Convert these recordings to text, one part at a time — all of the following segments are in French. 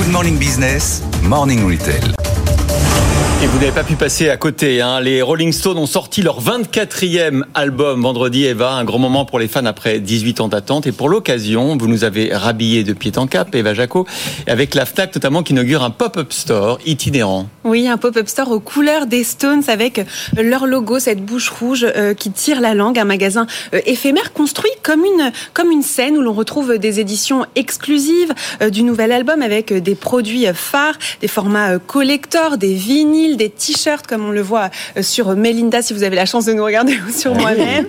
Good Morning Business, Morning Retail. Et vous n'avez pas pu passer à côté, hein. Les Rolling Stones ont sorti leur 24e album vendredi, Eva. Un grand moment pour les fans après 18 ans d'attente. Et pour l'occasion, vous nous avez rhabillé de pied en cap, Eva Jacquot, avec la Fnac notamment qui inaugure un pop-up store itinérant. Oui, un pop-up store aux couleurs des Stones avec leur logo, cette bouche rouge qui tire la langue. Un magasin éphémère construit comme une scène où l'on retrouve des éditions exclusives du nouvel album avec des produits phares, des formats collector, des vinyles, des t-shirts comme on le voit sur Melinda si vous avez la chance de nous regarder ou sur moi-même,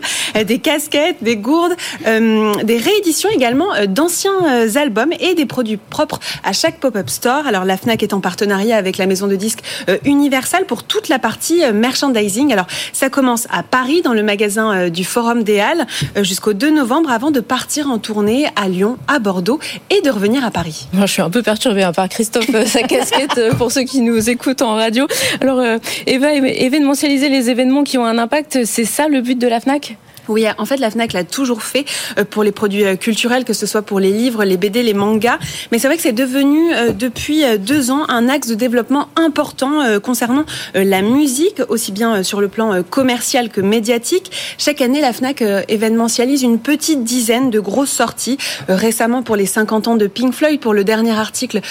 des casquettes, des gourdes, des rééditions également d'anciens albums et des produits propres à chaque pop-up store. Alors la Fnac est en partenariat avec la maison de disques Universal pour toute la partie merchandising. Alors ça commence à Paris dans le magasin du Forum des Halles jusqu'au 2 novembre avant de partir en tournée à Lyon, à Bordeaux et de revenir à Paris. Moi, je suis un peu perturbée par Christophe, sa casquette pour ceux qui nous écoutent en radio. Alors, Eva, événementialiser les événements qui ont un impact, c'est ça le but de la Fnac ? Oui, en fait, la Fnac l'a toujours fait pour les produits culturels, que ce soit pour les livres, les BD, les mangas. Mais c'est vrai que c'est devenu, depuis 2 ans, un axe de développement important concernant la musique, aussi bien sur le plan commercial que médiatique. Chaque année, la Fnac événementialise une petite dizaine de grosses sorties. Récemment, pour les 50 ans de Pink Floyd, pour le dernier article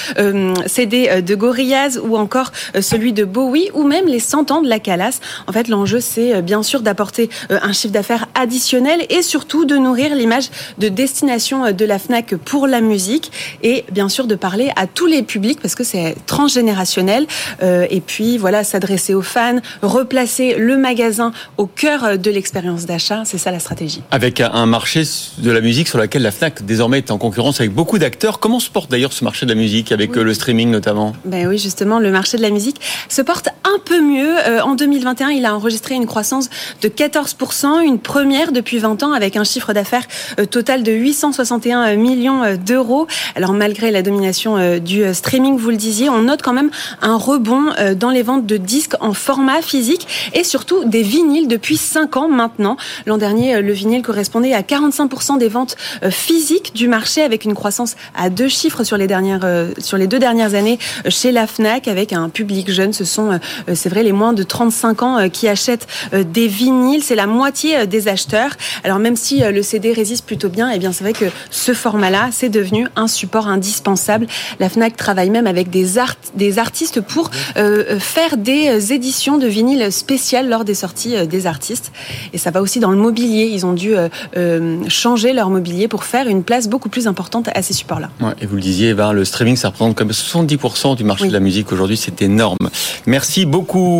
CD de Gorillaz ou encore celui de Bowie, ou même les 100 ans de la Calas. En fait, l'enjeu, c'est bien sûr d'apporter un chiffre d'affaires additionnel et surtout de nourrir l'image de destination de la Fnac pour la musique et bien sûr de parler à tous les publics parce que c'est transgénérationnel et puis voilà, s'adresser aux fans, replacer le magasin au cœur de l'expérience d'achat, c'est ça la stratégie. Avec un marché de la musique sur lequel la Fnac désormais est en concurrence avec beaucoup d'acteurs, comment se porte d'ailleurs ce marché de la musique avec le streaming notamment? Ben oui, justement, le marché de la musique se porte un peu mieux. En 2021, il a enregistré une croissance de 14%, une première depuis 20 ans avec un chiffre d'affaires total de 861 millions d'euros. Alors malgré la domination du streaming, vous le disiez, on note quand même un rebond dans les ventes de disques en format physique et surtout des vinyles depuis 5 ans maintenant. L'an dernier, le vinyle correspondait à 45% des ventes physiques du marché avec une croissance à 2 chiffres sur les 2 dernières années chez la Fnac avec un public jeune. Ce sont, c'est vrai, les moins de 35 ans qui achètent des vinyles. C'est la moitié des acheteurs. Alors même si le CD résiste plutôt bien, eh bien c'est vrai que ce format-là, c'est devenu un support indispensable. La Fnac travaille même avec des artistes pour faire des éditions de vinyle spéciales lors des sorties des artistes. Et ça va aussi dans le mobilier. Ils ont dû changer leur mobilier pour faire une place beaucoup plus importante à ces supports-là. Ouais, et vous le disiez, Eva, le streaming, ça représente comme 70% du marché de la musique aujourd'hui. C'est énorme. Merci beaucoup.